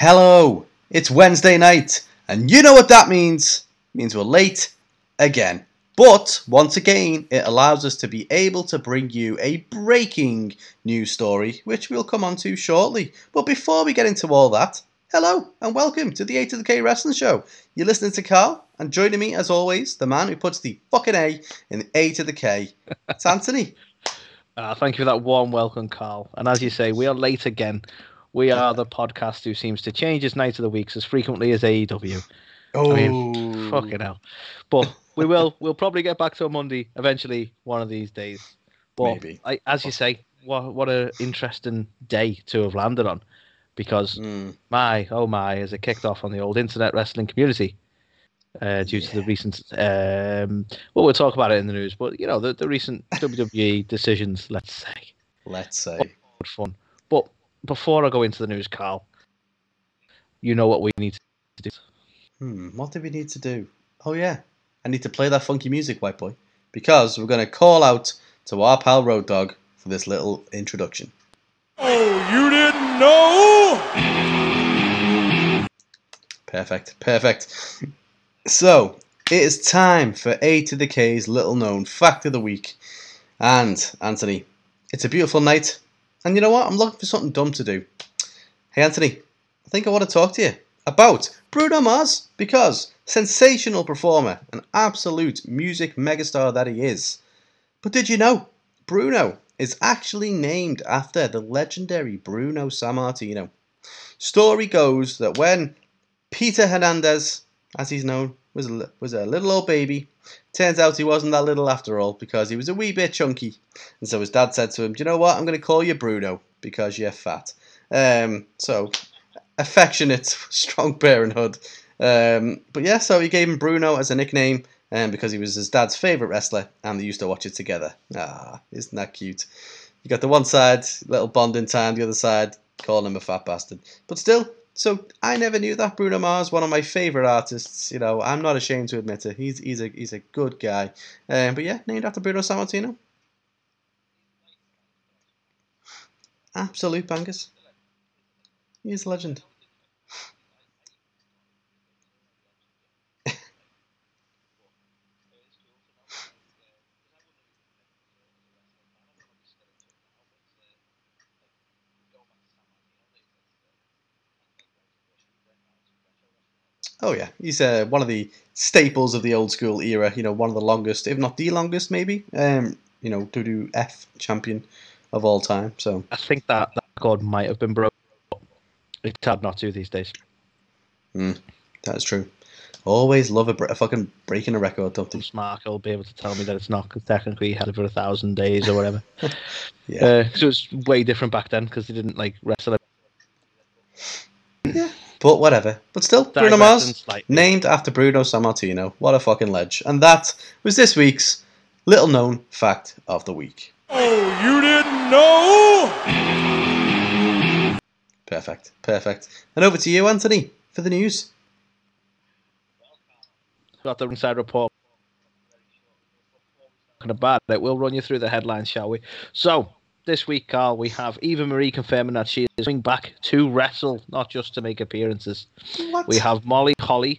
Hello, it's Wednesday night, and you know what that means. It means we're late again. But, once again, it allows us to be able to bring you a breaking news story, which we'll come on to shortly. But before we get into all that, hello, and welcome to the A to the K Wrestling Show. You're listening to Carl, and joining me, as always, the man who puts the fucking A in the A to the K. It's Anthony. Thank you for that warm welcome, Carl. And as you say, we are late again. We are the podcast who seems to change its night of the weeks as frequently as AEW. Oh, I mean, fucking hell! But we will. We'll probably get back to a Monday eventually, one of these days. But maybe. As you say, what an interesting day to have landed on, because my, as it kicked off on the old internet wrestling community due to the recent. Well, we'll talk about it in the news, but you know the recent WWE decisions. Let's say, good fun, but. Before I go into the news, Carl, you know what we need to do. What do we need to do? Oh, yeah. I need to play that funky music, white boy, because we're going to call out to our pal Road Dogg for this little introduction. Oh, you didn't know? Perfect. So, it is time for A to the K's little-known fact of the week. And, Anthony, it's a beautiful night. And you know what? I'm looking for something dumb to do. Hey, Anthony, I think I want to talk to you about Bruno Mars, because sensational performer, an absolute music megastar that he is. But did you know Bruno is actually named after the legendary Bruno Sammartino? Story goes that when Peter Hernandez, as he's known, was a little old baby, turns out he wasn't that little after all, because he was a wee bit chunky. And so his dad said to him, "Do you know what? I'm going to call you Bruno because you're fat." So, affectionate, strong parenthood. So he gave him Bruno as a nickname because he was his dad's favourite wrestler and they used to watch it together. Ah, isn't that cute? You got the one side, little bonding time, the other side, calling him a fat bastard. But still, so I never knew that. Bruno Mars, one of my favourite artists, you know, I'm not ashamed to admit it. He's a good guy. Named after Bruno Sammartino. Absolute bangers. He's a legend. Oh, yeah. He's one of the staples of the old school era. You know, one of the longest, if not the longest, maybe, WWF champion of all time. So I think that record might have been broken. It's hard not to these days. That's true. Always love a fucking breaking a record, don't they? Mark will be able to tell me that it's not, because technically he had it for 1,000 days or whatever. Yeah. So it's way different back then, because they didn't, wrestle. Yeah. But whatever. But still, Bruno Mars, named after Bruno Sammartino. What a fucking ledge. And that was this week's little-known fact of the week. Oh, you didn't know? Perfect. And over to you, Anthony, for the news. Got the inside report. Talking about it, we'll run you through the headlines, shall we? So, this week, Carl, we have Eva Marie confirming that she is coming back to wrestle, not just to make appearances. What? We have Molly Holly,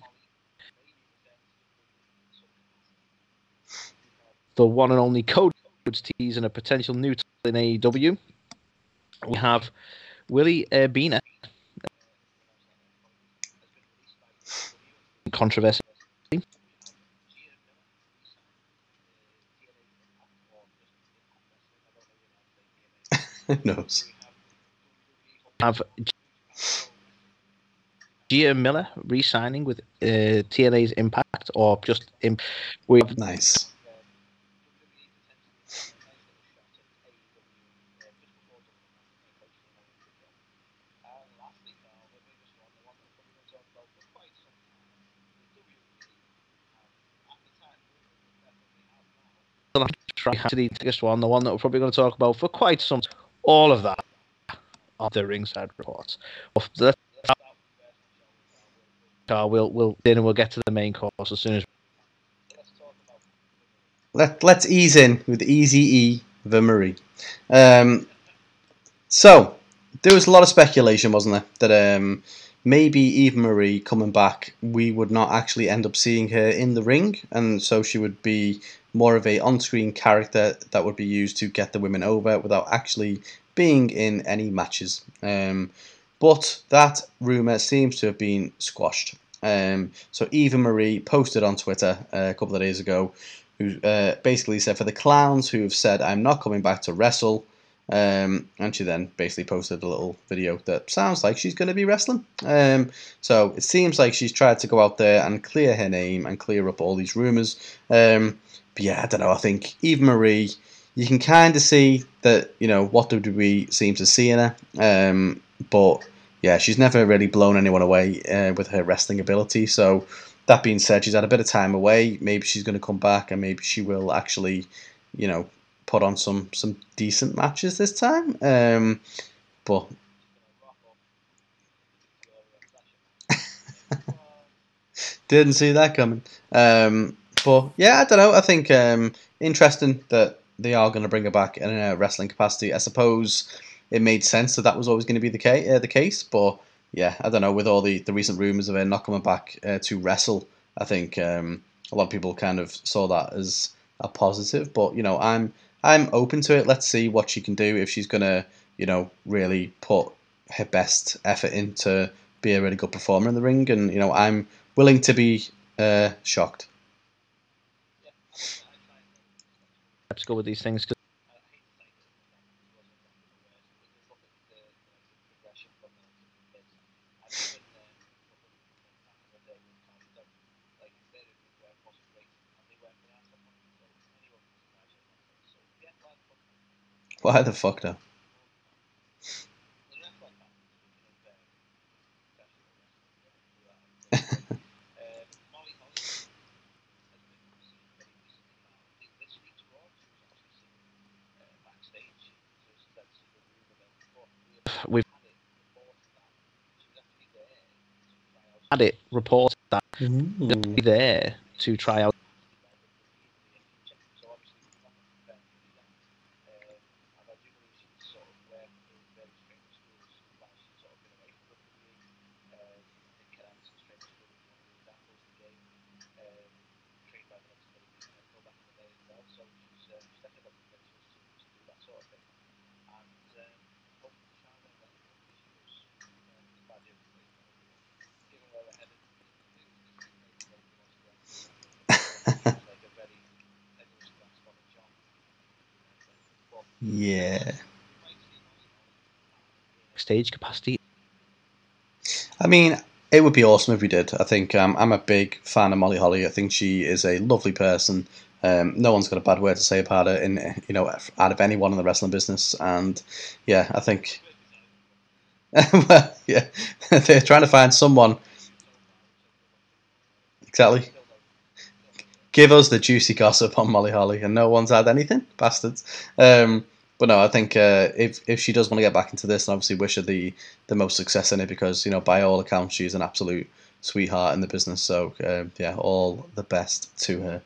the one and only Cody's tease and a potential new title in AEW. We have Willie Urbina, controversy. Knows. Have Gia Miller re-signing with TNA's Impact, or just with nice. To the biggest one, the one that we're probably going to talk about for quite some time. All of that on the ringside reports. We'll get to the main course as soon as. Let's ease in with Easy Eva Marie. So there was a lot of speculation, wasn't there, that maybe Eva Marie coming back, we would not actually end up seeing her in the ring, and so she would be more of a on-screen character that would be used to get the women over without actually being in any matches. But that rumour seems to have been squashed. So Eva Marie posted on Twitter a couple of days ago, who basically said, for the clowns who have said, I'm not coming back to wrestle. And she then basically posted a little video that sounds like she's going to be wrestling. So it seems like she's tried to go out there and clear her name and clear up all these rumours. But yeah, I don't know. I think Eva Marie, you can kind of see that, you know, what WWE seems to see in her. But yeah, she's never really blown anyone away with her wrestling ability. So that being said, she's had a bit of time away. Maybe she's going to come back and maybe she will actually, you know, put on some decent matches this time, but didn't see that coming. But yeah, I don't know. I think interesting that they are going to bring her back in a wrestling capacity. I suppose it made sense that that was always going to be the case. But yeah, I don't know. With all the recent rumors of her not coming back to wrestle, I think a lot of people kind of saw that as a positive. But you know, I'm open to it. Let's see what she can do, if she's going to, you know, really put her best effort in to be a really good performer in the ring. And, you know, I'm willing to be shocked. Let's go with these things. Why the fuck now? We've had it reported that they'll be there to try out. Yeah. Stage capacity. I mean, it would be awesome if we did. I think I'm a big fan of Molly Holly. I think she is a lovely person. No one's got a bad word to say about her, in, you know, out of anyone in the wrestling business. And yeah, I think well, yeah, they're trying to find someone. Exactly. Give us the juicy gossip on Molly Holly, and no one's had anything, bastards. But no, I think if she does want to get back into this, and obviously wish her the most success in it, because, you know, by all accounts, she's an absolute sweetheart in the business. So, yeah, all the best to her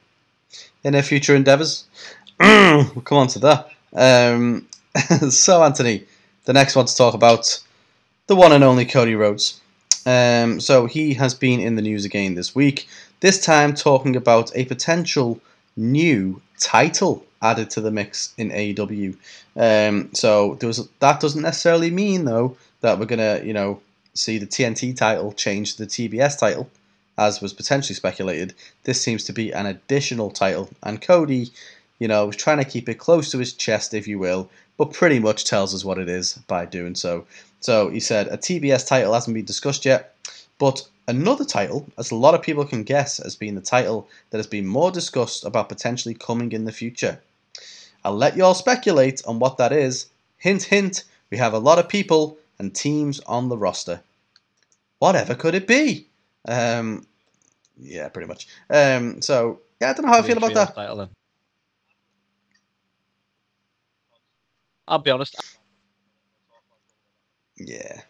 in her future endeavours. We'll come on to that. So, Anthony, the next one to talk about, the one and only Cody Rhodes. So he has been in the news again this week, this time talking about a potential new title added to the mix in AEW. So there was, that doesn't necessarily mean, though, that we're going to, you know, see the TNT title change to the TBS title, as was potentially speculated. This seems to be an additional title, and Cody, you know, was trying to keep it close to his chest, if you will, but pretty much tells us what it is by doing so. So he said, a TBS title hasn't been discussed yet, but another title, as a lot of people can guess, has been the title that has been more discussed about potentially coming in the future. I'll let you all speculate on what that is. Hint, hint, we have a lot of people and teams on the roster. Whatever could it be? Yeah, pretty much. So, yeah, I don't know how I feel about that. Title, then. I'll be honest. Yeah.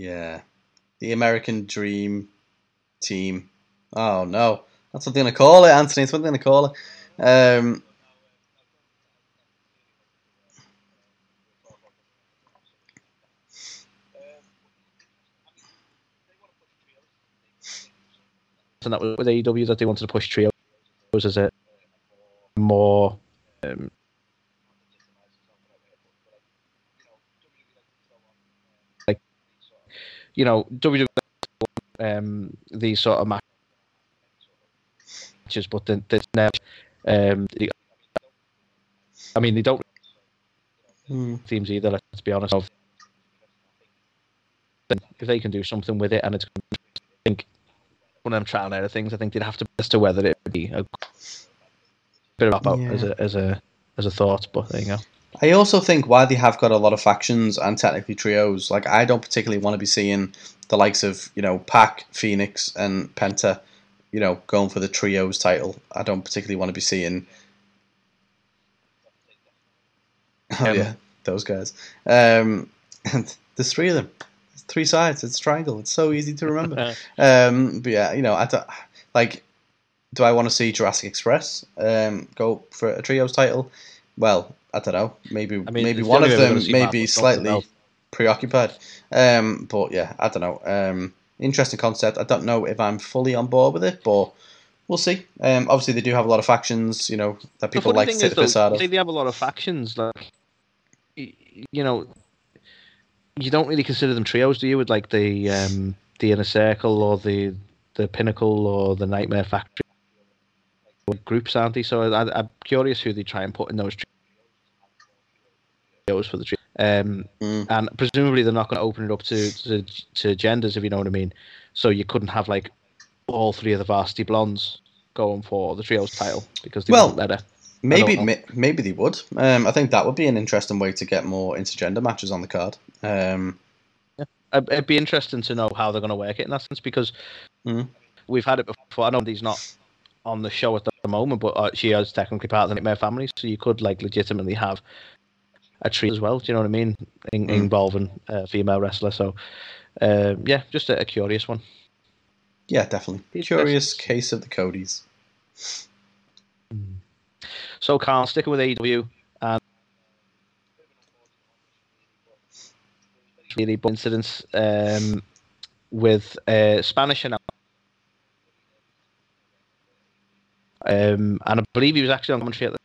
Yeah. The American Dream Team. Oh, no. That's what they're going to call it, Anthony. That's what they're going to call it. And that was with AEW, that they wanted to push trios as a more... you know, WWE these sort of matches, but then I mean, they don't teams either. Let's be honest. If they can do something with it, and it's, I think one of them trial and error things, I think they'd have to as to whether it would be a bit of a pop out as a thought. But there you go. I also think why they have got a lot of factions and technically trios, like I don't particularly want to be seeing the likes of, you know, Pac, Phoenix and Penta, you know, going for the trios title. I don't particularly want to be seeing those guys. And there's three of them. There's three sides. It's a triangle. It's so easy to remember. But yeah, you know, I don't, like, do I want to see Jurassic Express go for a trios title? Well, I don't know. Maybe one of them may be slightly preoccupied. But yeah, I don't know. Interesting concept. I don't know if I'm fully on board with it, but we'll see. Obviously, they do have a lot of factions, you know, that people like to take the piss out of. They have a lot of factions. Like, you know, you don't really consider them trios, do you? With like the Inner Circle or the Pinnacle or the Nightmare Factory groups, aren't they? So I'm curious who they try and put in those trios for the trio. And presumably they're not going to open it up to genders, if you know what I mean. So you couldn't have like all three of the Varsity Blondes going for the trios title because they wouldn't let her. Maybe they would. I think that would be an interesting way to get more intergender matches on the card. It'd be interesting to know how they're going to work it in that sense, because we've had it before. I know he's not on the show at the moment, but she is technically part of the Nightmare family, so you could like legitimately have a trio as well, do you know what I mean, involving a female wrestler. So yeah, just a curious one. Yeah, definitely. Curious case of the Codys. So Carl, sticking with AEW, and really incidents with Spanish announcement. And I believe he was actually on commentary at the...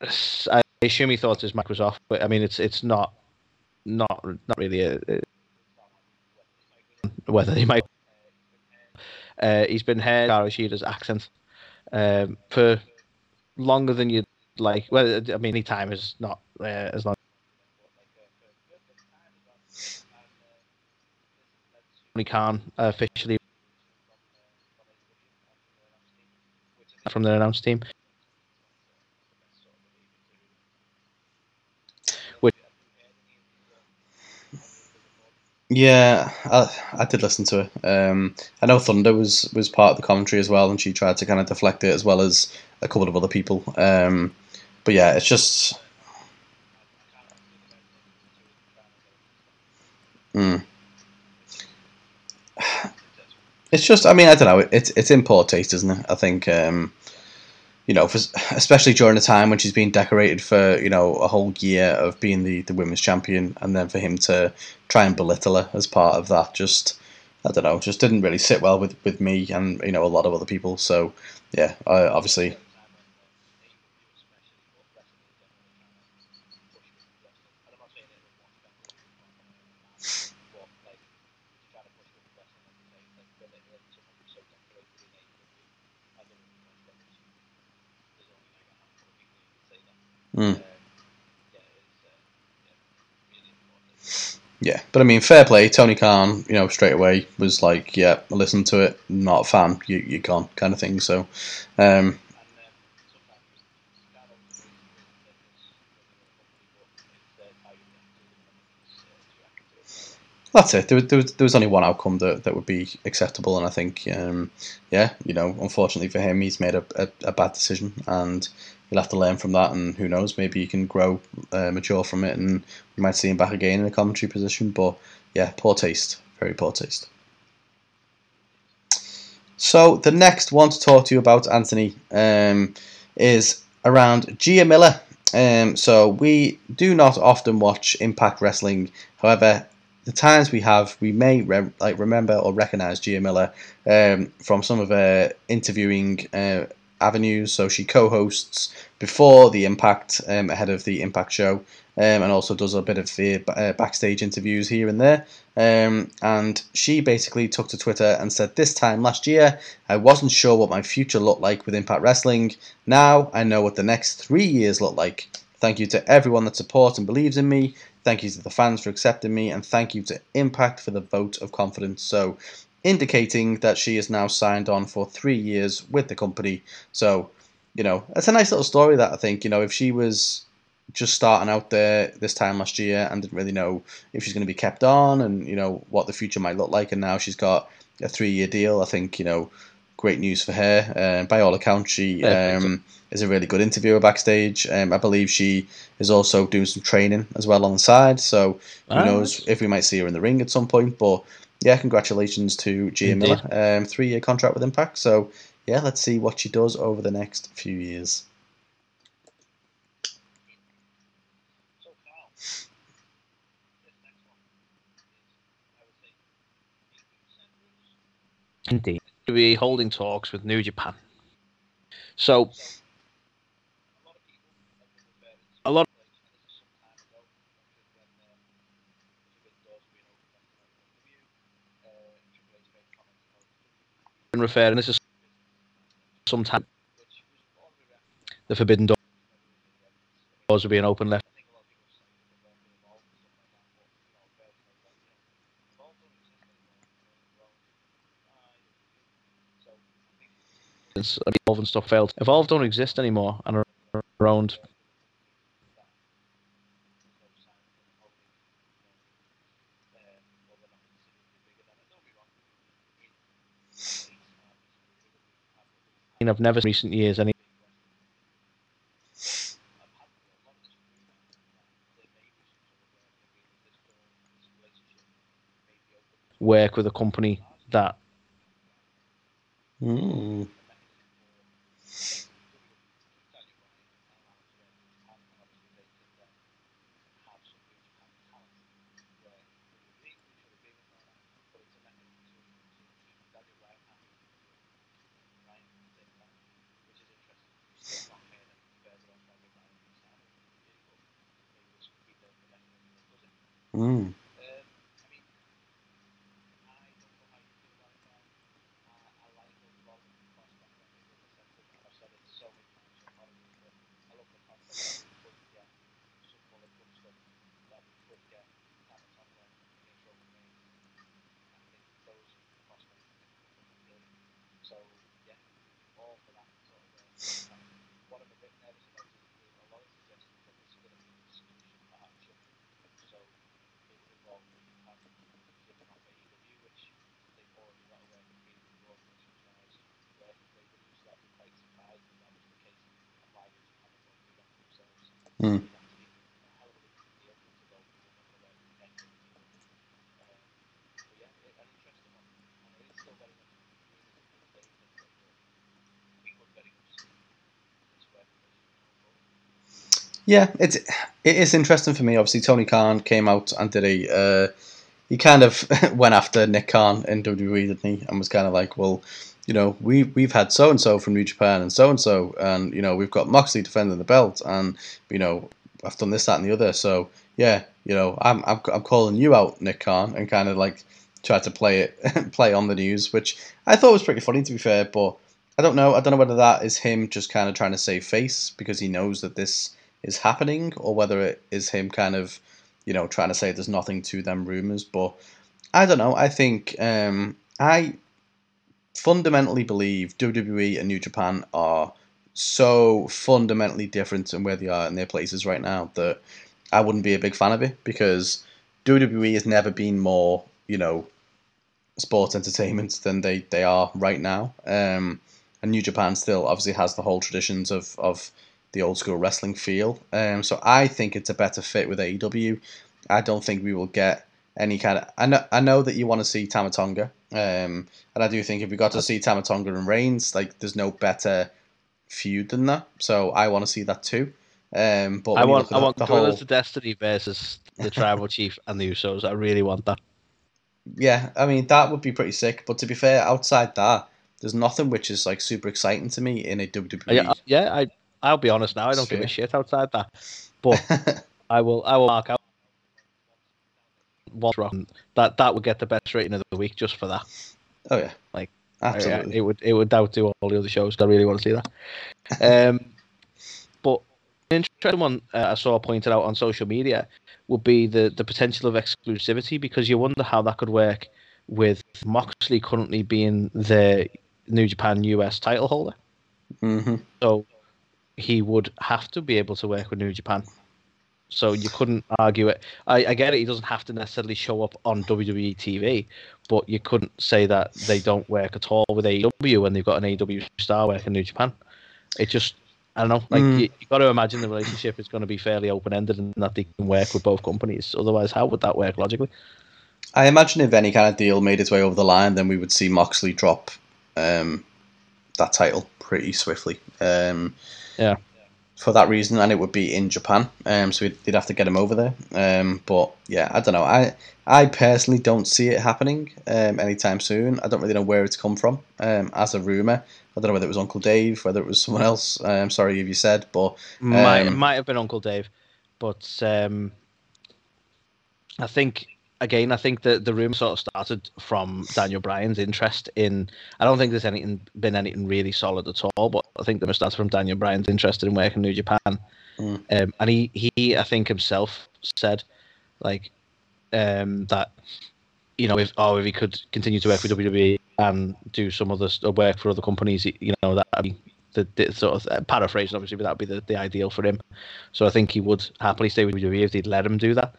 I assume he thought his mic was off, but I mean, it's not really a whether he might. He's been heard Arashida's accent for longer than you'd like. Well, I mean, any time is not as long. Tony Khan officially from their announce team, which... Yeah, I did listen to it. I know Thunder was part of the commentary as well, and she tried to kind of deflect it, as well as a couple of other people. But yeah, it's just... It's just, I mean, I don't know. It's in poor taste, isn't it? I think, you know, for, especially during a time when she's been decorated for, you know, a whole year of being the women's champion, and then for him to try and belittle her as part of that, just, I don't know, just didn't really sit well with me and, you know, a lot of other people. So, yeah, obviously. Yeah, but I mean, fair play. Tony Khan, you know, straight away was like, yeah, listen to it, not a fan, you're gone, kind of thing. So, that's it. There was only one outcome that would be acceptable, and I think, unfortunately for him, he's made a bad decision, and he'll have to learn from that. And who knows, maybe he can grow, mature from it, and we might see him back again in a commentary position. But yeah, poor taste, very poor taste. So the next one to talk to you about, Anthony, is around Gia Miller. So we do not often watch Impact Wrestling. However, the times we have, we may remember or recognise Gia Miller from some of her interviewing avenues. So she co-hosts before the Impact, ahead of the Impact show, and also does a bit of the backstage interviews here and there. And she basically took to Twitter and said, "This time last year, I wasn't sure what my future looked like with Impact Wrestling. Now I know what the next 3 years look like. Thank you to everyone that supports and believes in me. Thank you to the fans for accepting me. And thank you to Impact for the vote of confidence." So indicating that she is now signed on for 3 years with the company. So, it's a nice little story that I think, if she was just starting out there this time last year and didn't really know if she's going to be kept on and, what the future might look like. And now she's got a 3-year deal. I think, great news for her. By all accounts, she is a really good interviewer backstage. I believe she is also doing some training as well on the side. So who knows if we might see her in the ring at some point. But yeah, congratulations to Gia Miller. 3-year contract with Impact. So yeah, let's see what she does over the next few years. Indeed. We're holding talks with New Japan. So, a lot of been referring this as sometime the forbidden doors will be an open left. Evolve and stuff failed. Evolve don't exist anymore and are around. I've never seen in recent years any. Work with a company that. Yeah, it is interesting for me. Obviously, Tony Khan came out and did a he kind of went after Nick Khan in WWE, didn't he? And was kind of like, well, we've had so-and-so from New Japan and so-and-so, and, we've got Moxley defending the belt, and, I've done this, that, and the other. So, yeah, I'm calling you out, Nick Khan, and kind of, like, tried to play on the news, which I thought was pretty funny, to be fair, but I don't know whether that is him just kind of trying to save face because he knows that this is happening, or whether it is him kind of, trying to say there's nothing to them rumours, but I don't know. I think I fundamentally believe WWE and New Japan are so fundamentally different in where they are in their places right now that I wouldn't be a big fan of it because WWE has never been more, you know, sports entertainment than they are right now. And New Japan still obviously has the whole traditions of the old school wrestling feel. So I think it's a better fit with AEW. I don't think we will get any kind of... I know that you want to see Tama Tonga. And I do think if we got to see Tama Tonga and Reigns, like, there's no better feud than that. So I want to see that too. But I want the Gorillas of Destiny versus the Tribal Chief and the Usos. I really want that. Yeah, I mean, that would be pretty sick. But to be fair, outside that, there's nothing which is like super exciting to me in a WWE. Yeah, I'll be honest now. I don't give a shit outside that. But I will mark out what's wrong. That would get the best rating of the week just for that. Oh yeah, like absolutely. It would outdo all the other shows. I really want to see that. But an interesting one I saw pointed out on social media would be the potential of exclusivity, because you wonder how that could work with Moxley currently being the New Japan US title holder. Mm-hmm. So he would have to be able to work with New Japan. So you couldn't argue it. I get it, he doesn't have to necessarily show up on WWE TV, but you couldn't say that they don't work at all with AEW when they've got an AEW star working in New Japan. It just, I don't know. Like you got to imagine the relationship is going to be fairly open-ended and that they can work with both companies. Otherwise, how would that work logically? I imagine if any kind of deal made its way over the line, then we would see Moxley drop that title pretty swiftly. Yeah. For that reason, and it would be in Japan, so they'd have to get him over there. But yeah, I don't know. I personally don't see it happening anytime soon. I don't really know where it's come from as a rumor. I don't know whether it was Uncle Dave, whether it was someone else. I'm sorry if you said, but it might have been Uncle Dave. But I think. Again, I think that the rumor sort of started from Daniel Bryan's interest in... I don't think there's been anything really solid at all, but I think the rumor started from Daniel Bryan's interest in working in New Japan. Mm. And he, I think himself said, like, that, you know, if he could continue to work with WWE and do some other work for other companies, you know, that would be the sort of paraphrasing, obviously, but that would be the ideal for him. So I think he would happily stay with WWE if they'd let him do that.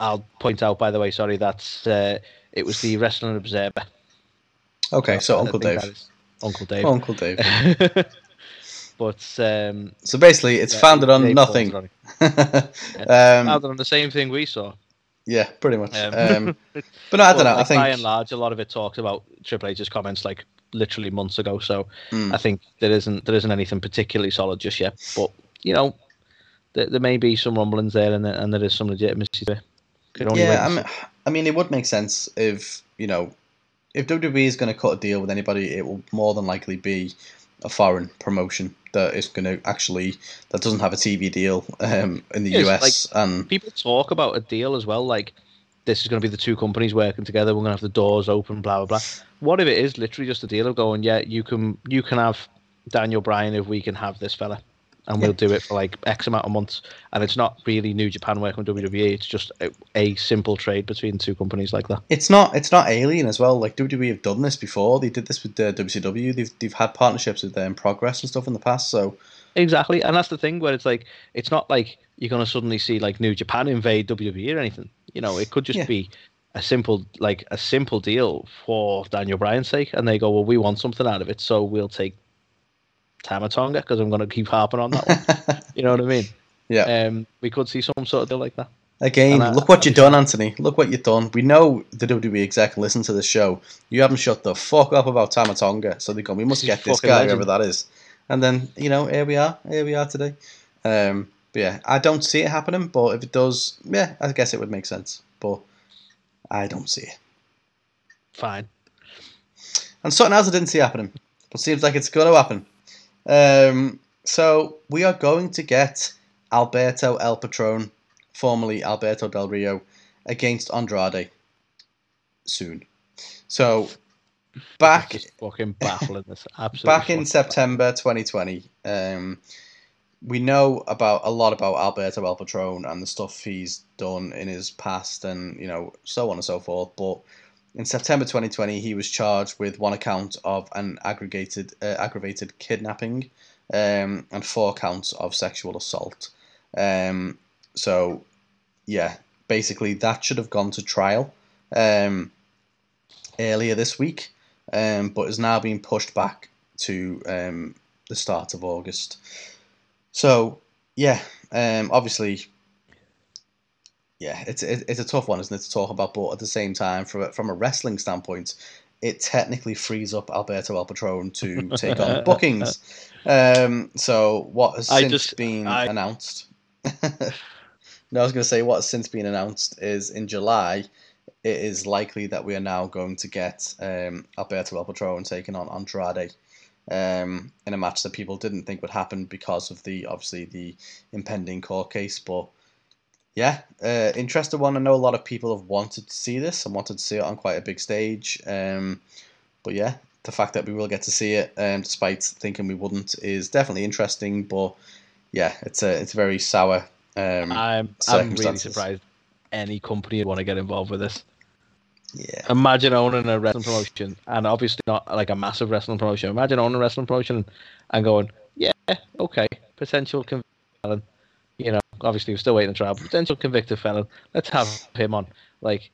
I'll point out, by the way, sorry, that it was the Wrestling Observer. Okay, so Uncle Dave. But so basically, it's founded on nothing. Founded on the same thing we saw. Yeah, pretty much. But no, I don't know. Like, I think by and large, a lot of it talks about Triple H's comments, like literally months ago. So I think there isn't anything particularly solid just yet. But you know, there may be some rumblings there, and there is some legitimacy there. Yeah, I mean, it would make sense if, you know, if WWE is going to cut a deal with anybody, it will more than likely be a foreign promotion that doesn't have a TV deal in the US. Like, and people talk about a deal as well, like, this is going to be the two companies working together, we're going to have the doors open, blah, blah, blah. What if it is literally just a deal of going, yeah, you can have Daniel Bryan if we can have this fella? And we'll do it for like X amount of months. And it's not really New Japan working with WWE. It's just a simple trade between two companies like that. It's not alien as well. Like, WWE have done this before. They did this with WCW. They've had partnerships with them, Progress and stuff in the past. So exactly. And that's the thing where it's like, it's not like you're going to suddenly see like New Japan invade WWE or anything. You know, it could just be a simple deal for Daniel Bryan's sake. And they go, well, we want something out of it. So we'll take Tama Tonga, because I'm going to keep harping on that one. You know what I mean? Yeah. We could see some sort of deal like that. Again, look what you've done, Anthony. Look what you've done. We know the WWE exec listen to the show. You haven't shut the fuck up about Tama Tonga. So they go, we must get this guy, whoever that is. And then, you know, here we are today. But yeah, I don't see it happening, but if it does, yeah, I guess it would make sense. But I don't see it. Fine. And something else I didn't see happening, but seems like it's going to happen. So we are going to get Alberto El Patron, formerly Alberto Del Rio, against Andrade soon. So back just fucking baffling this. Back in September 2020, we know a lot about Alberto El Patron and the stuff he's done in his past, and you know, so on and so forth. But in September 2020, he was charged with one count of an aggravated kidnapping and 4 counts of sexual assault. So, yeah, basically that should have gone to trial earlier this week, but has now been pushed back to the start of August. So yeah, obviously, yeah, it's a tough one, isn't it, to talk about? But at the same time, from a wrestling standpoint, it technically frees up Alberto El Patron to take on bookings. So what has announced? No, I was going to say what has since been announced is in July. It is likely that we are now going to get Alberto El Patron taking on Andrade in a match that people didn't think would happen because of the impending court case. But yeah, interested one. I know a lot of people have wanted to see this and wanted to see it on quite a big stage. But yeah, the fact that we will get to see it, despite thinking we wouldn't, is definitely interesting. But yeah, it's very sour. I'm really surprised any company would want to get involved with this. Yeah. Imagine owning a wrestling promotion, and obviously not like a massive wrestling promotion. Imagine owning a wrestling promotion and going, yeah, okay, potential convict felon. You know, obviously we're still waiting on trial. Potential convicted felon. Let's have him on. Like,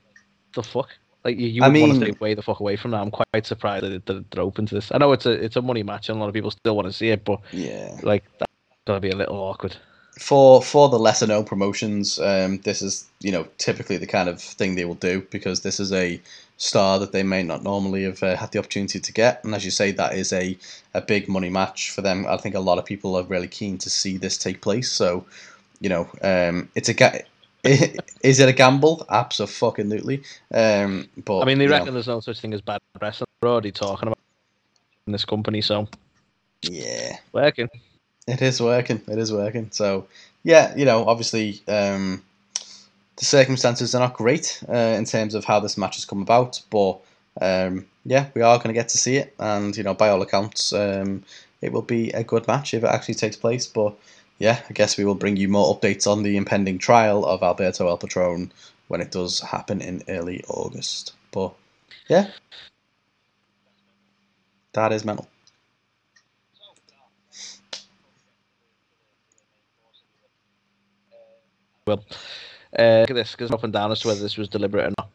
the fuck? Like, you want to stay way the fuck away from that. I'm quite surprised that they're open to this. I know it's a money match, and a lot of people still want to see it, but yeah, like that's gonna be a little awkward. For the lesser known promotions, this is, you know, typically the kind of thing they will do, because this is a star that they may not normally have had the opportunity to get. And as you say, that is a big money match for them. I think a lot of people are really keen to see this take place. So, you know, it's a is it a gamble? Absolutely. But I mean, they reckon there's no such thing as bad wrestling. We're already talking about in this company, so yeah, working. It is working. So, yeah, you know, obviously the circumstances are not great in terms of how this match has come about. But, yeah, we are going to get to see it. And, you know, by all accounts, it will be a good match if it actually takes place. But, yeah, I guess we will bring you more updates on the impending trial of Alberto El Patron when it does happen in early August. But, yeah, that is mental. Well, look at this, because up and down as to whether this was deliberate or not.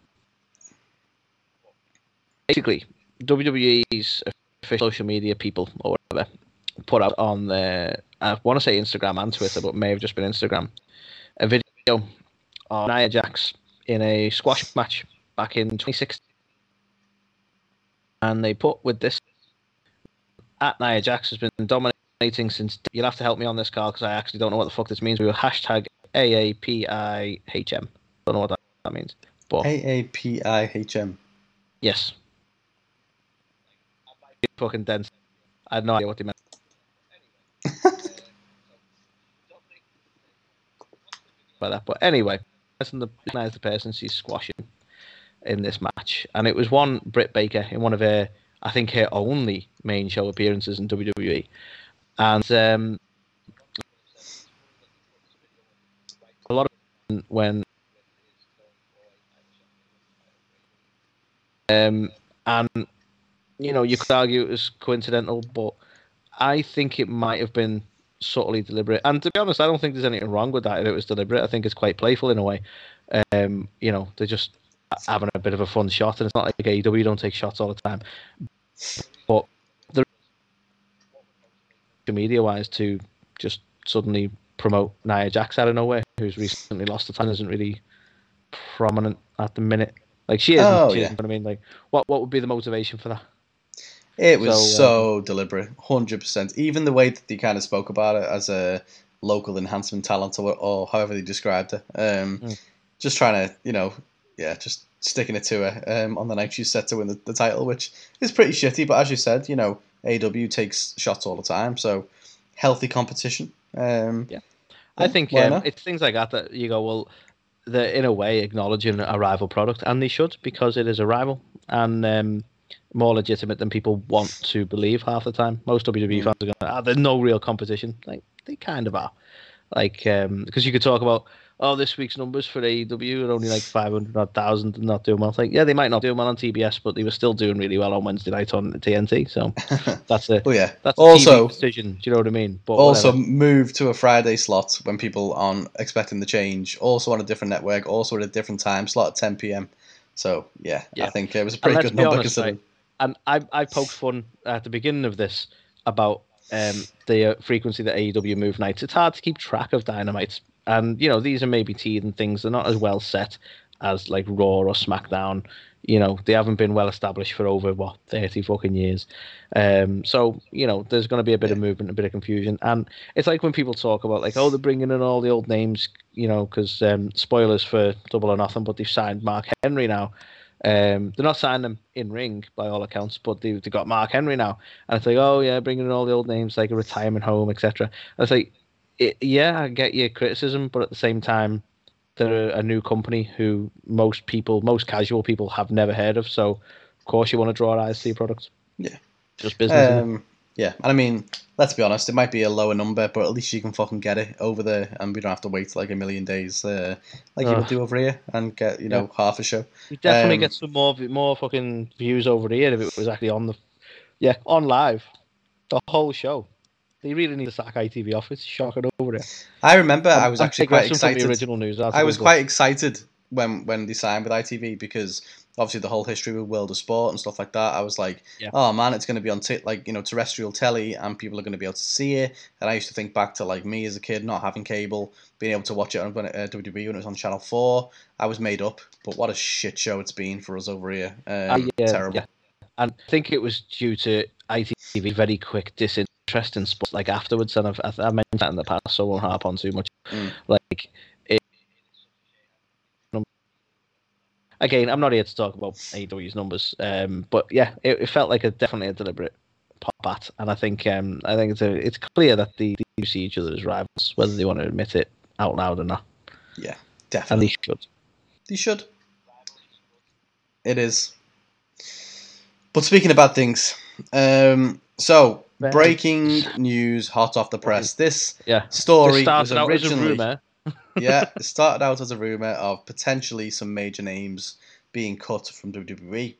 Basically, WWE's official social media people, or whatever, put out on their, I want to say Instagram and Twitter, but may have just been Instagram, a video of Nia Jax in a squash match back in 2016. And they put with this, at Nia Jax has been dominating since, you'll have to help me on this, Carl, because I actually don't know what the fuck this means. We were hashtag AAPIHM. Don't know what that means. But AAPIHM. Yes. Fucking dense. I had no idea what they meant. By that, but anyway, that's the person she's squashing in this match, and it was one Britt Baker in one of her, I think her only main show appearances in WWE, and a lot of when and you know, you could argue it was coincidental, but I think it might have been subtly deliberate. And to be honest, I don't think there's anything wrong with that if it was deliberate. I think it's quite playful in a way. You know, they're just having a bit of a fun shot, and it's not like AEW don't take shots all the time. But the media wise to just suddenly promote Nia Jax out of nowhere, who's recently lost the title, isn't really prominent at the minute. Like, she isn't, isn't, but I mean, like, what would be the motivation for that? It was so deliberate, 100%. Even the way that they kind of spoke about it as a local enhancement talent, or however they described it. Just trying to, you know, yeah, just sticking it to her on the night she's set to win the title, which is pretty shitty. But as you said, you know, AW takes shots all the time, so healthy competition. Yeah, I think it's things like that you go, well, they're in a way acknowledging a rival product, and they should, because it is a rival, and more legitimate than people want to believe half the time. Most WWE fans are going, there's no real competition. Like, they kind of are. Like, because you could talk about, oh, this week's numbers for AEW are only like 500,000 and not doing well. It's like, yeah, they might not do well on TBS, but they were still doing really well on Wednesday night on TNT. So that's a, that's also a TV decision. Do you know what I mean? But also move to a Friday slot when people aren't expecting the change. Also on a different network. Also at a different time slot at 10 p.m. So yeah, I think it was a pretty good number. Honest, right? And I poked fun at the beginning of this about the frequency that AEW move nights. It's hard to keep track of Dynamite. And, you know, these are maybe teed and things. They're not as well set as, like, Raw or SmackDown. You know, they haven't been well established for over, what, 30 fucking years. So, you know, there's going to be a bit of movement, a bit of confusion. And it's like when people talk about, like, oh, they're bringing in all the old names, you know, because spoilers for Double or Nothing, but they've signed Mark Henry now. They're not signing him in-ring, by all accounts, but they've got Mark Henry now. And it's like, oh, yeah, bringing in all the old names, like a retirement home, etc. And it's like, yeah, I get your criticism, but at the same time, they're a new company who most people, most casual people, have never heard of. So, of course, you want to draw eyes to your product. Yeah. Just business. Yeah. And I mean, let's be honest, it might be a lower number, but at least you can fucking get it over there and we don't have to wait like a million days like you would do over here and get, you know, half a show. You definitely get some more fucking views over here if it was actually on the, on live, the whole show. They really need to sack ITV off. It's shocking over it. I remember I was actually quite excited. Original news I was quite excited when they signed with ITV because obviously the whole history with World of Sport and stuff like that. I was like, oh man, it's going to be on terrestrial telly and people are going to be able to see it. And I used to think back to like me as a kid not having cable, being able to watch it on WWE when it was on Channel 4. I was made up, but what a shit show it's been for us over here. Terrible. Yeah. And I think it was due to ITV very quick disinterest in sports, like afterwards, and I've mentioned that in the past, so I won't harp on too much. Like, again, I'm not here to talk about AEW's numbers, but yeah, it felt like definitely a deliberate pop at, and I think it's clear that they see each other as rivals, whether they want to admit it out loud or not. Yeah, definitely. And they should. It is. But speaking about things, so breaking news, hot off the press. This story was originally out as a rumor. It started out as a rumor of potentially some major names being cut from WWE.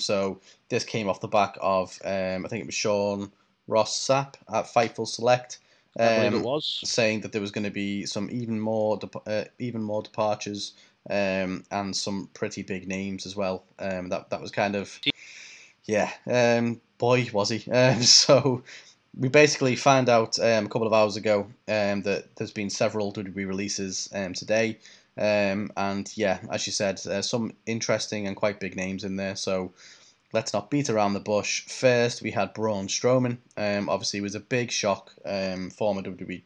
So this came off the back of I think it was Sean Ross Sapp at Fightful Select, saying that there was going to be some even more departures and some pretty big names as well. That was kind of. Yeah, boy, was he. So we basically found out a couple of hours ago that there's been several WWE releases today. And yeah, as you said, some interesting and quite big names in there. So let's not beat around the bush. First, we had Braun Strowman. Obviously, it was a big shock, former WWE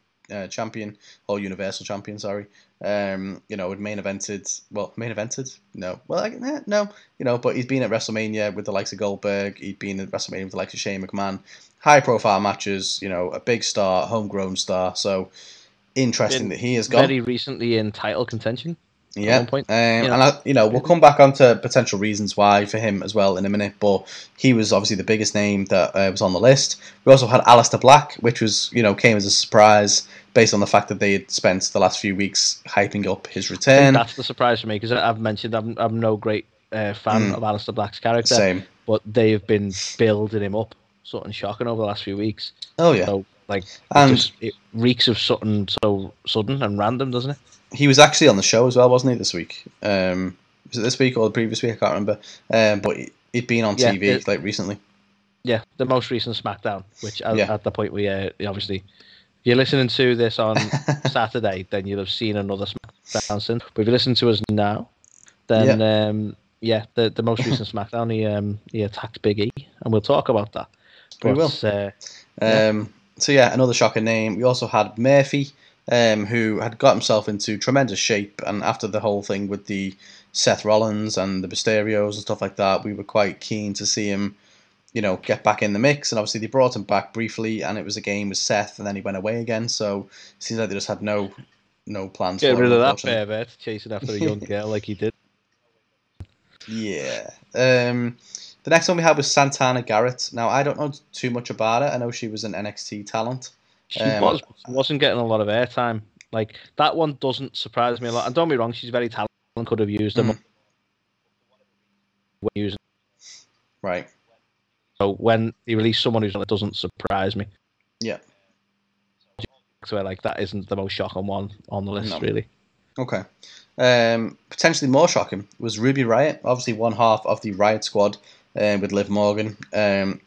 champion, or Universal champion, sorry. You know, had main evented? No. Well, no. You know, but he's been at WrestleMania with the likes of Goldberg. He'd been at WrestleMania with the likes of Shane McMahon. High-profile matches, you know, a big star, homegrown star. So, interesting that he has gone. Very recently in title contention. Yeah. At one point. And we'll come back onto potential reasons why for him as well in a minute. But he was obviously the biggest name that was on the list. We also had Aleister Black, which was, you know, came as a surprise based on the fact that they had spent the last few weeks hyping up his return. That's the surprise for me because I've mentioned I'm no great fan of Aleister Black's character. Same. But they've been building him up, something shocking over the last few weeks. Oh, yeah. So, like, it reeks of something so sudden and random, doesn't it? He was actually on the show as well, wasn't he, this week? Was it this week or the previous week? I can't remember. But he'd been on TV recently. Yeah, the most recent SmackDown, which at the point we obviously... If you're listening to this on Saturday, then you'll have seen another SmackDown since. But if you listen to us now, then the most recent SmackDown, he attacked Big E, and we'll talk about that. But, we will. So yeah, another shocking name. We also had Murphy, who had got himself into tremendous shape, and after the whole thing with the Seth Rollins and the Mysterios and stuff like that, we were quite keen to see him, you know, get back in the mix, and obviously they brought him back briefly, and it was a game with Seth, and then he went away again. So it seems like they just had no plans. Get rid of that pervert chasing after a young girl like he did. Yeah. The next one we had was Santana Garrett. Now I don't know too much about her. I know she was an NXT talent. She wasn't getting a lot of airtime. Like, that one doesn't surprise me a lot. And don't be wrong, she's very talented and could have used them. Right. So when you release someone who's not, it doesn't surprise me. Yeah. So like, that isn't the most shocking one on the list, really. Okay. Potentially more shocking was Ruby Riott, obviously one half of the Riott Squad with Liv Morgan.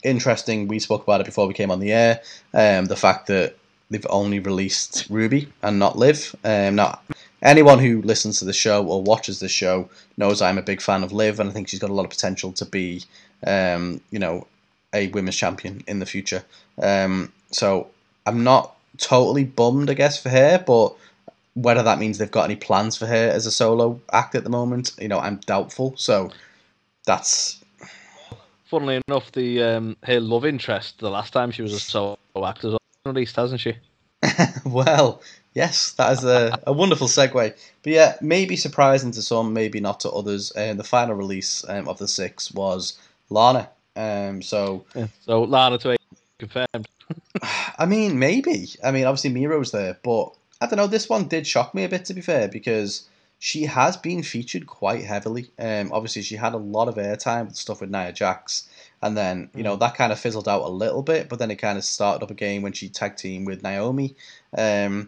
Interesting, we spoke about it before we came on the air, the fact that they've only released Ruby and not Liv. Now, anyone who listens to the show or watches the show knows I'm a big fan of Liv, and I think she's got a lot of potential to be, you know, a women's champion in the future. So I'm not totally bummed, I guess, for her, but whether that means they've got any plans for her as a solo act at the moment, you know, I'm doubtful. So that's... Funnily enough, the her love interest, the last time she was a solo actor, has released, hasn't she? Well, yes, that is a wonderful segue. But yeah, maybe surprising to some, maybe not to others. The final release of the six was Lana. So Lana to AEW confirmed. I mean, maybe. I mean, obviously Miro's there, but I don't know. This one did shock me a bit, to be fair, because she has been featured quite heavily. Obviously, she had a lot of airtime with stuff with Nia Jax. And then, you know, that kind of fizzled out a little bit, but then it kind of started up again when she tag teamed with Naomi. And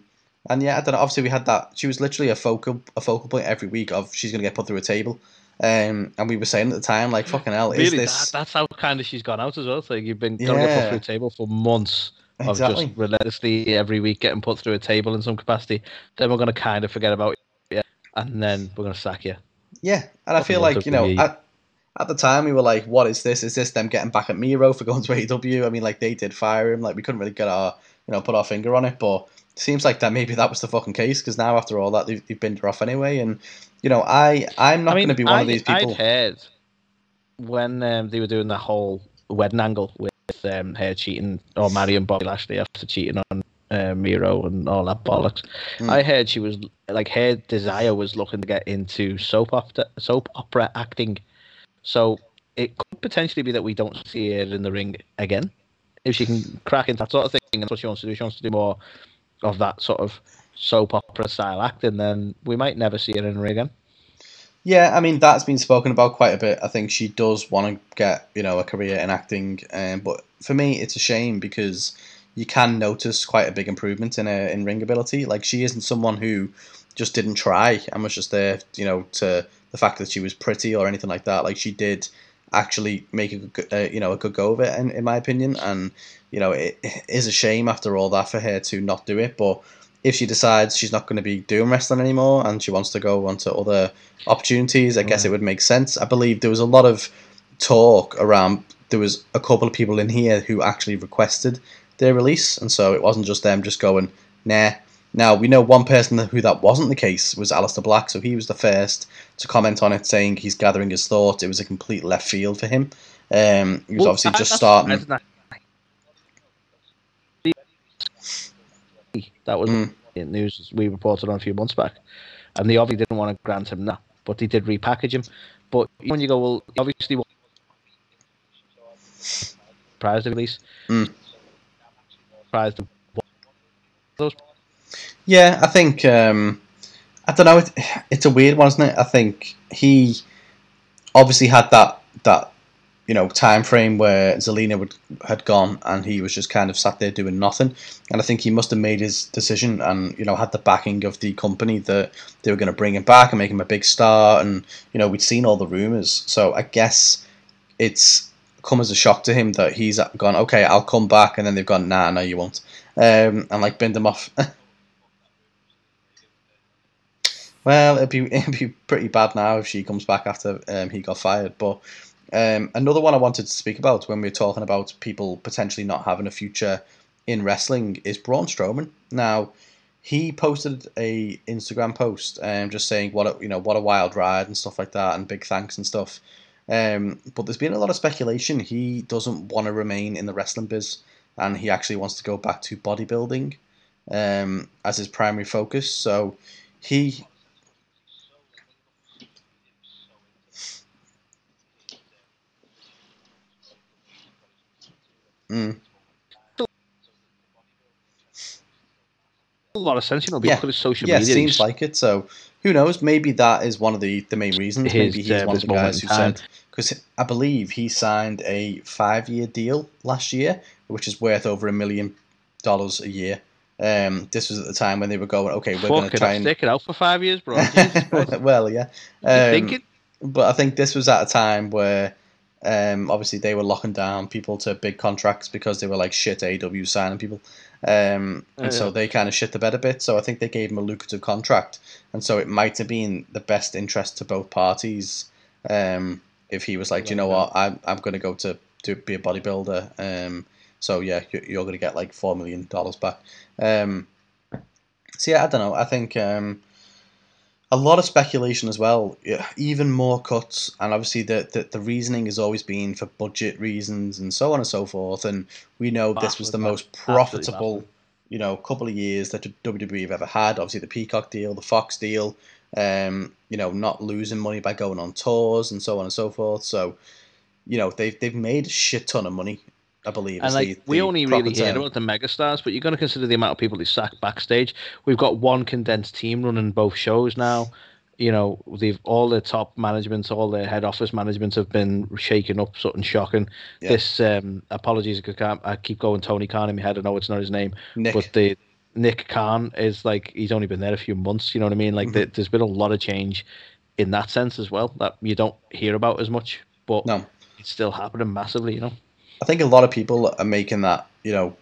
yeah, I don't know. Obviously, we had that. She was literally a focal point every week of she's going to get put through a table. And we were saying at the time, like, fucking hell, really, is this... That's how kind of she's gone out as well. So you've been going to get put through a table for months. Exactly. Of just relentlessly every week getting put through a table in some capacity. Then we're going to kind of forget about you, and then we're going to sack you. Yeah, and I feel like, you know, at the time we were like, what is this? Is this them getting back at Miro for going to AEW? I mean, like, they did fire him. Like, we couldn't really get our, you know, put our finger on it, but it seems like that maybe that was the fucking case, because now after all that, they've binned her off anyway. And, you know, I'm not going to be one of these people. I'd heard when they were doing that whole wedding angle with her cheating or marrying Bobby Lashley after cheating on Miro and all that bollocks. I heard she was like, her desire was looking to get into soap opera acting, so it could potentially be that we don't see her in the ring again if she can crack into that sort of thing. And that's what she wants to do. She wants to do more of that sort of soap opera style acting. Then we might never see her in the ring again. Yeah, I mean, that's been spoken about quite a bit. I think she does want to get, you know, a career in acting, but for me, it's a shame because you can notice quite a big improvement in her in ring ability. Like, she isn't someone who just didn't try and was just there, you know, to the fact that she was pretty or anything like that. Like, she did actually make a good go of it, in my opinion, and you know, it is a shame after all that for her to not do it, but. If she decides she's not going to be doing wrestling anymore and she wants to go on to other opportunities, I guess it would make sense. I believe there was a lot of talk around, there was a couple of people in here who actually requested their release, and so it wasn't just them just going, nah. Now, we know one person who that wasn't the case was Aleister Black, so he was the first to comment on it, saying he's gathering his thoughts. It was a complete left field for him. He was obviously just starting... That was news we reported on a few months back. And they obviously didn't want to grant him that, but they did repackage him. But when you go, well, obviously, surprised at least. Surprised. Yeah, I think, I don't know, it's a weird one, isn't it? I think he obviously had that you know, time frame where Zelina had gone and he was just kind of sat there doing nothing. And I think he must have made his decision and, you know, had the backing of the company that they were going to bring him back and make him a big star. And, you know, we'd seen all the rumours. So I guess it's come as a shock to him that he's gone, okay, I'll come back. And then they've gone, nah, no, you won't. And, like, binned him off. Well, it'd be pretty bad now if she comes back after he got fired. But... another one I wanted to speak about when we were talking about people potentially not having a future in wrestling is Braun Strowman. Now, he posted a Instagram post just saying what a wild ride and stuff like that, and big thanks and stuff. But there's been a lot of speculation he doesn't want to remain in the wrestling biz, and he actually wants to go back to bodybuilding as his primary focus. So he. a lot of sense, you know, because of his social media. Yeah, seems like it. So who knows? Maybe that is one of the main reasons. Maybe he's one of the guys who said, because I believe he signed a 5-year deal last year, which is worth over $1 million a year. This was at the time when they were going, okay, we're going to try and stick it out for 5 years, bro. Well, yeah. But I think this was at a time where obviously they were locking down people to big contracts because they were like, shit, AEW signing people. And so they kind of shit the bed a bit. So I think they gave him a lucrative contract. And so it might have been the best interest to both parties if he was like, you know what, I'm going to go to be a bodybuilder. So yeah, you're going to get like $4 million back. So yeah, I don't know. I think... a lot of speculation as well, even more cuts, and obviously the reasoning has always been for budget reasons and so on and so forth, and we know this was the most profitable, you know, couple of years that WWE have ever had. Obviously the Peacock deal, the Fox deal, you know, not losing money by going on tours and so on and so forth. So, you know, they've made a shit ton of money, I believe. And like, we only really hear about the megastars, but you're going to consider the amount of people they sack backstage. We've got one condensed team running both shows now. You know, they've all their top management, all their head office managements have been shaken up, something shocking. Yeah. This, apologies, I keep going Tony Khan in my head. I know it's not his name, but the Nick Khan is like, he's only been there a few months. You know what I mean? Like, there's been a lot of change in that sense as well that you don't hear about as much, but it's still happening massively. You know. I think a lot of people are making that, you know,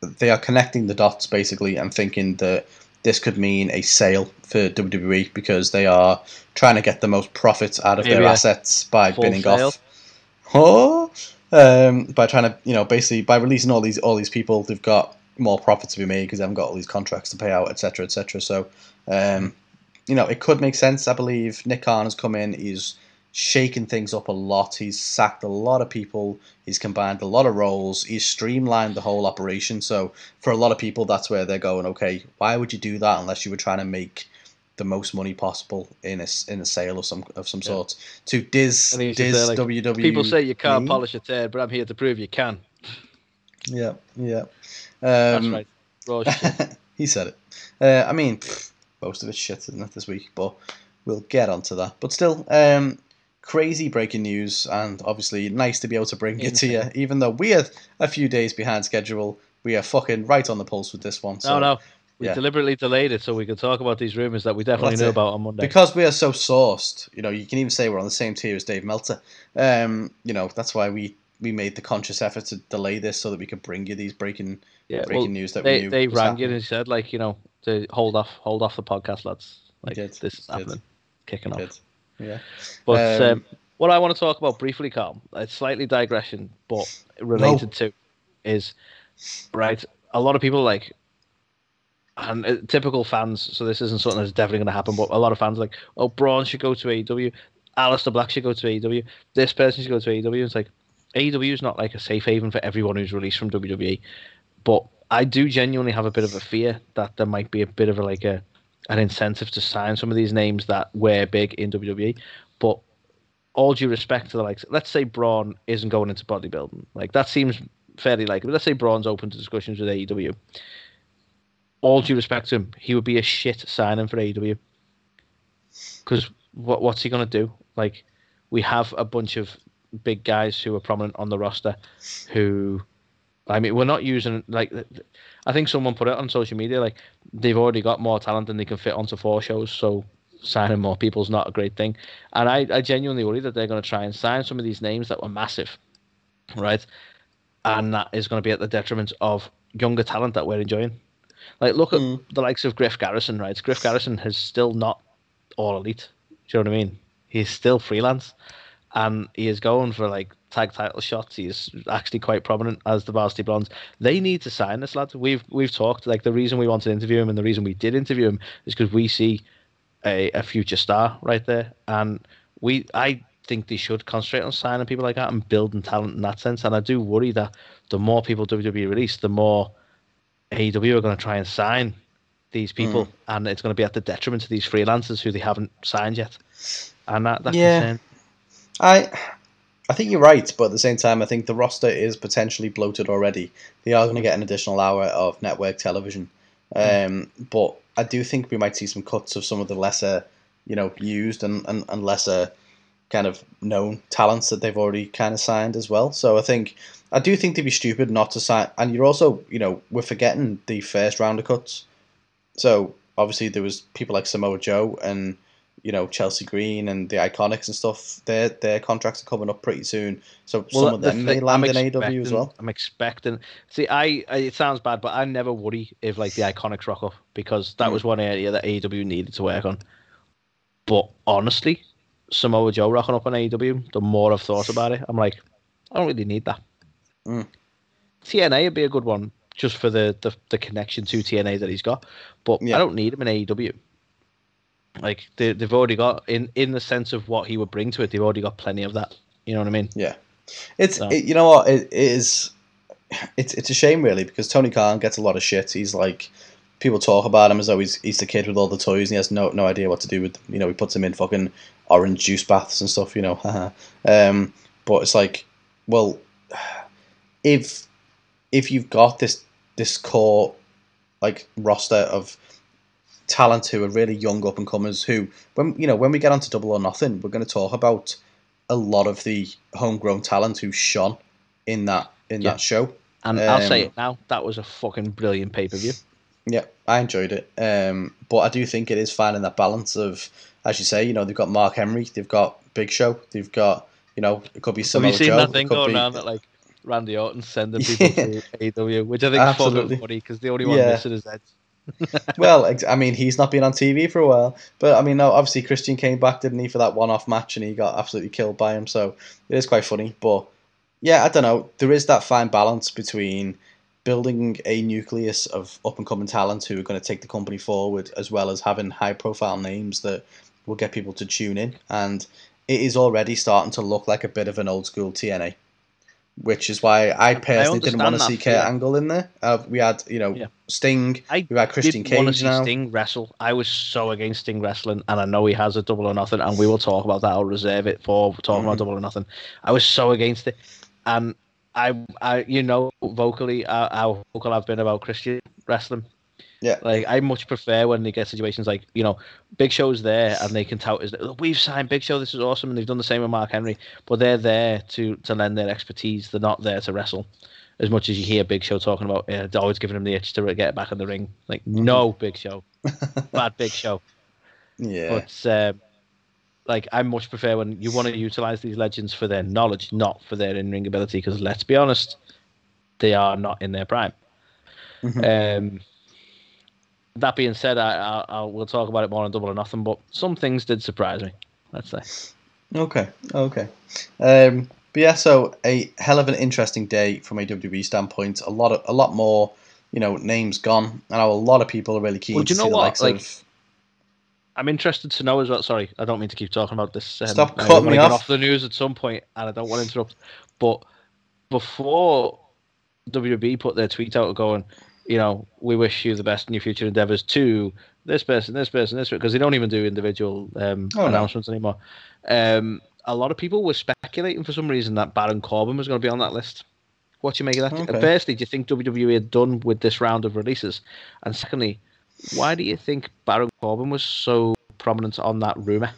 they are connecting the dots basically and thinking that this could mean a sale for WWE because they are trying to get the most profits out of their assets by binning off. By trying to, you know, basically by releasing all these people, they've got more profits to be made because they haven't got all these contracts to pay out, etc., etc. So, you know, it could make sense. I believe Nick Khan has come in. He's shaking things up a lot. He's sacked a lot of people. He's combined a lot of roles. He's streamlined the whole operation. So for a lot of people, that's where they're going, okay, why would you do that unless you were trying to make the most money possible in a sale of some sort? To Diz like, WWE. People say you can't polish a turd, but I'm here to prove you can. Yeah. That's right. Raw shit. He said it. I mean, most of it's shit, isn't it, this week? But we'll get onto that. But still... crazy breaking news, and obviously nice to be able to bring it to you, even though we are a few days behind schedule. We are fucking right on the pulse with this one. So, we deliberately delayed it so we could talk about these rumours that we definitely knew about on Monday. Because we are so sourced, you know, you can even say we're on the same tier as Dave Meltzer. You know, that's why we made the conscious effort to delay this so that we could bring you these breaking news that we knew. They rang you and said, like, you know, to hold off the podcast, lads. Like, this is happening, kicking off. Yeah, but what I want to talk about briefly, Carl, it's slightly digression, but related to is a lot of people like, and typical fans. So this isn't something that's definitely going to happen, but a lot of fans are like, oh, Braun should go to AEW, Aleister Black should go to AEW, this person should go to AEW. It's like AEW is not like a safe haven for everyone who's released from WWE, but I do genuinely have a bit of a fear that there might be a bit of an incentive to sign some of these names that were big in WWE. But all due respect to the likes, let's say Braun isn't going into bodybuilding. Like, that seems fairly likely. Let's say Braun's open to discussions with AEW. All due respect to him, he would be a shit signing for AEW. Because what's he going to do? Like, we have a bunch of big guys who are prominent on the roster who... I mean, we're not using, like, I think someone put it on social media, like, they've already got more talent than they can fit onto 4 shows, so signing more people is not a great thing. And I genuinely worry that they're going to try and sign some of these names that were massive, right? And that is going to be at the detriment of younger talent that we're enjoying. Like, look at the likes of Griff Garrison, right? Griff Garrison is still not all elite. Do you know what I mean? He's still freelance. And he is going for, like, tag title shots. He is actually quite prominent as the Varsity Blondes. They need to sign this lad. We've talked. Like, the reason we wanted to interview him and the reason we did interview him is because we see a future star right there. And I think they should concentrate on signing people like that and building talent in that sense. And I do worry that the more people WWE release, the more AEW are going to try and sign these people. And it's going to be at the detriment of these freelancers who they haven't signed yet. And that concerns. I think you're right, but at the same time, I think the roster is potentially bloated already. They are going to get an additional hour of network television. But I do think we might see some cuts of some of the lesser, used and lesser kind of known talents that they've already kind of signed as well. So I do think they'd be stupid not to sign. And you're also, we're forgetting the first round of cuts. So obviously there was people like Samoa Joe and, Chelsea Green and the Iconics and stuff. Their contracts are coming up pretty soon. So some of them may land in AEW as well. I'm expecting. See, I it sounds bad, but I never worry if the Iconics rock up, because that was one area that AEW needed to work on. But honestly, Samoa Joe rocking up on AEW, the more I've thought about it, I'm like, I don't really need that. TNA would be a good one, just for the connection to TNA that he's got. But I don't need him in AEW. They've already got, in the sense of what he would bring to it, they've already got plenty of that. You know what I mean? Yeah. It's a shame, really, because Tony Khan gets a lot of shit. He's like, people talk about him as though he's the kid with all the toys and he has no idea what to do with them. He puts him in fucking orange juice baths and stuff, but it's like, well, if you've got this core roster of talent who are really young up and comers, who when we get onto Double or Nothing, we're going to talk about a lot of the homegrown talent who shone in that show. And I'll say it now, that was a fucking brilliant pay-per-view. Yeah, I enjoyed it. But I do think it is finding that balance of, as you say, they've got Mark Henry, they've got Big Show, they've got, it could be Samoa Joe. Have you seen that thing going around that Randy Orton sending people to AEW, which I think is fucking funny because the only one missing is Edge. Well, I mean, he's not been on TV for a while, but I mean, no, obviously Christian came back, didn't he, for that one-off match, and he got absolutely killed by him, so it is quite funny. But yeah, I don't know. There is that fine balance between building a nucleus of up-and-coming talent who are going to take the company forward, as well as having high-profile names that will get people to tune in. And it is already starting to look like a bit of an old-school TNA, which is why I personally didn't want to see Kurt Angle in there. We had, Sting. We had Christian Cage now. I didn't want to see Sting wrestle. I was so against Sting wrestling, and I know he has a Double or Nothing, and we will talk about that. I'll reserve it for talking about Double or Nothing. I was so against it, and vocally, how vocal I've been about Christian wrestling. Yeah. I much prefer when they get situations Big Show's there and they can tout as, we've signed Big Show, this is awesome, and they've done the same with Mark Henry, but they're there to lend their expertise. They're not there to wrestle. As much as you hear Big Show talking about, they're always giving him the itch to get back in the ring. No, Big Show. Bad Big Show. Yeah. But, I much prefer when you want to utilize these legends for their knowledge, not for their in-ring ability, because let's be honest, they are not in their prime. That being said, we'll talk about it more on Double or Nothing, but some things did surprise me, let's say. Okay. But yeah, so a hell of an interesting day from a WWE standpoint. A lot more, names gone, and a lot of people are really keen to see the likes of... I'm interested to know as well. Sorry, I don't mean to keep talking about this. Stop cutting me off the news at some point, and I don't want to interrupt. But before WWE put their tweet out going, we wish you the best in your future endeavors to this person, because they don't even do individual announcements anymore. A lot of people were speculating for some reason that Baron Corbin was going to be on that list. What do you make of that? Okay. Firstly, do you think WWE had done with this round of releases? And secondly, why do you think Baron Corbin was so prominent on that rumour?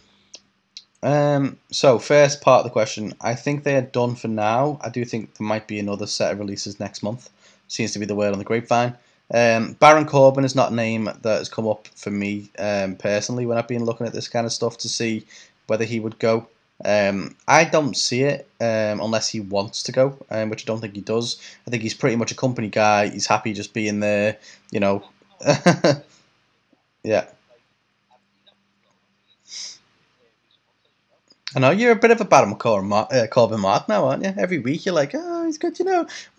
So, first part of the question, I think they are done for now. I do think there might be another set of releases next month. Seems to be the word on the grapevine. Baron Corbin is not a name that has come up for me personally when I've been looking at this kind of stuff to see whether he would go. I don't see it unless he wants to go, which I don't think he does. I think he's pretty much a company guy. He's happy just being there, Yeah. I know you're a bit of a Baron Corbin mark now, aren't you? Every week you're like, oh, he's good, Why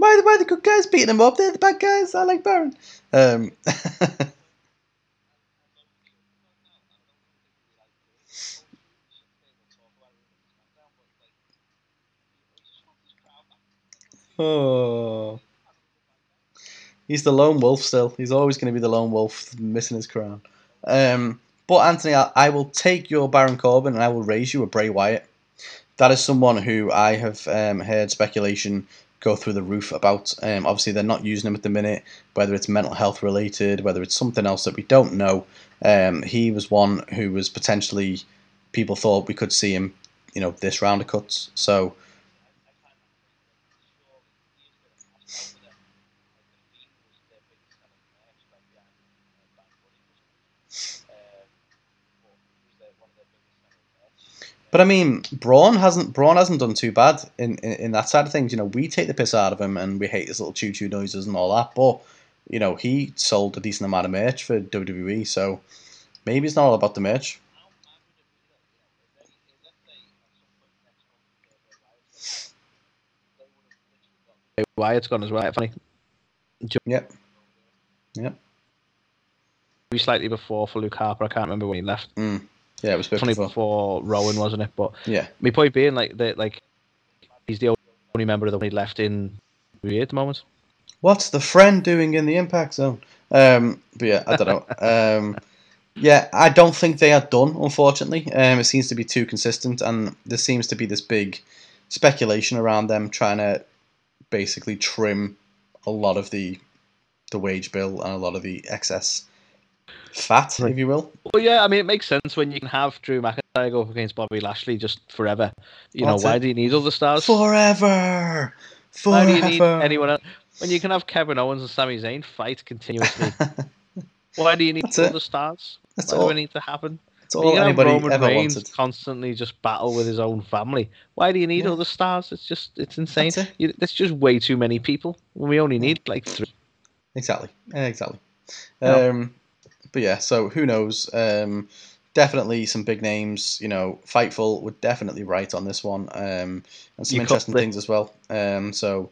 are the good guys beating him up? They're the bad guys. I like Baron. Oh. He's the lone wolf still. He's always going to be the lone wolf, missing his crown. But Anthony, I will take your Baron Corbin and I will raise you a Bray Wyatt. That is someone who I have heard speculation go through the roof about. Obviously, they're not using him at the minute, whether it's mental health related, whether it's something else that we don't know. He was one who was potentially, people thought we could see him, you know, this round of cuts. So, but I mean, Braun hasn't done too bad in that side of things. You know, we take the piss out of him and we hate his little choo choo noises and all that. But you know, he sold a decent amount of merch for WWE, so maybe it's not all about the merch. Wyatt's gone as well. Funny. Yep. We slightly before for Luke Harper. I can't remember when he left. Mm. Yeah, it was funny before Rowan, wasn't it? But yeah, my point being, like he's the only member of the one he left in WWE at the moment. What's the friend doing in the Impact Zone? But yeah, I don't know. Yeah, I don't think they are done. Unfortunately, it seems to be too consistent, and there seems to be this big speculation around them trying to basically trim a lot of the wage bill and a lot of the excess fat, if you will. Well, yeah, I mean, it makes sense when you can have Drew McIntyre go up against Bobby Lashley just forever. Why do you need other stars? Forever! Why do you need anyone else? When you can have Kevin Owens and Sami Zayn fight continuously, why do you need other stars? That's why do we need to happen? It's all anybody Roman ever Reigns wanted. Constantly just battle with his own family. Why do you need other stars? It's insane. There's just way too many people. We only need like three. Exactly. No. But yeah, so who knows? Definitely some big names. You know, Fightful were definitely right on this one, and some interesting things as well. So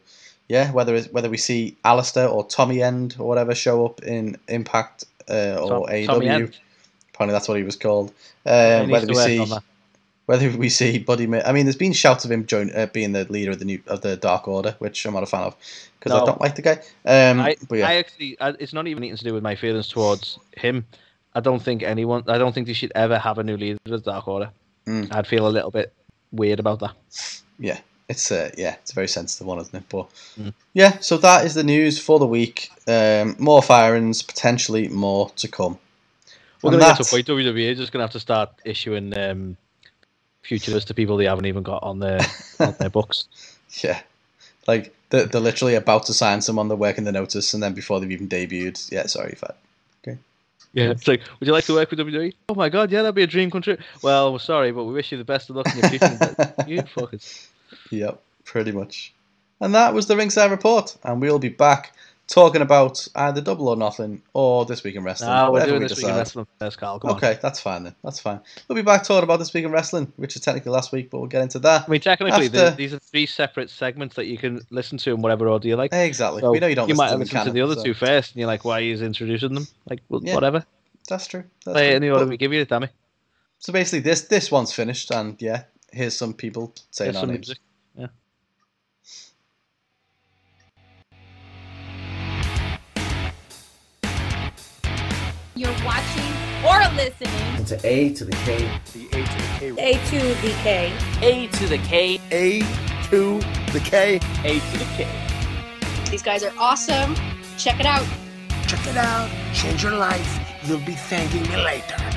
yeah, whether we see Aleister or Tommy End or whatever show up in Impact or AEW. Apparently that's what he was called. Whether we see Buddy Murphy. I mean, there's been shouts of him being the leader of the Dark Order, which I'm not a fan of because I don't like the guy. It's not even anything to do with my feelings towards him. I don't think they should ever have a new leader of the Dark Order. Mm. I'd feel a little bit weird about that. Yeah. It's a very sensitive one, isn't it? But yeah, so that is the news for the week. More firings, potentially more to come. We're going to get to a point WWE just going to have to start issuing future lists to people they haven't even got on their books. Yeah, like they're literally about to sign someone, they're working the notice, and then before they've even debuted, yeah, sorry, fat. Okay. Yeah, it's like, would you like to work with WWE? Oh my God, yeah, that'd be a dream come true. Well, we're sorry, but we wish you the best of luck in your future. You fuckers. Yep, pretty much. And that was the Ringside Report, and we'll be back talking about either Double or Nothing or This Week in Wrestling. No, we're doing This Week in Wrestling first, Carl. Okay, that's fine then. That's fine. We'll be back talking about This Week in Wrestling, which is technically last week, but we'll get into that. I mean, technically, these are three separate segments that you can listen to in whatever order you like. Exactly. So we know you don't listen to them. You might listen to the other two first, and you're like, why are you introducing them? Like, well, yeah, whatever. That's true. Play it in the order we give you, damn it. So basically, this one's finished, and yeah, here's some people saying our names. Music. Yeah. You're watching or listening to A to the K, the A to the K, A to the K, A to the K, A to the K, A to the K. These guys are awesome. Check it out. Check it out. Change your life. You'll be thanking me later.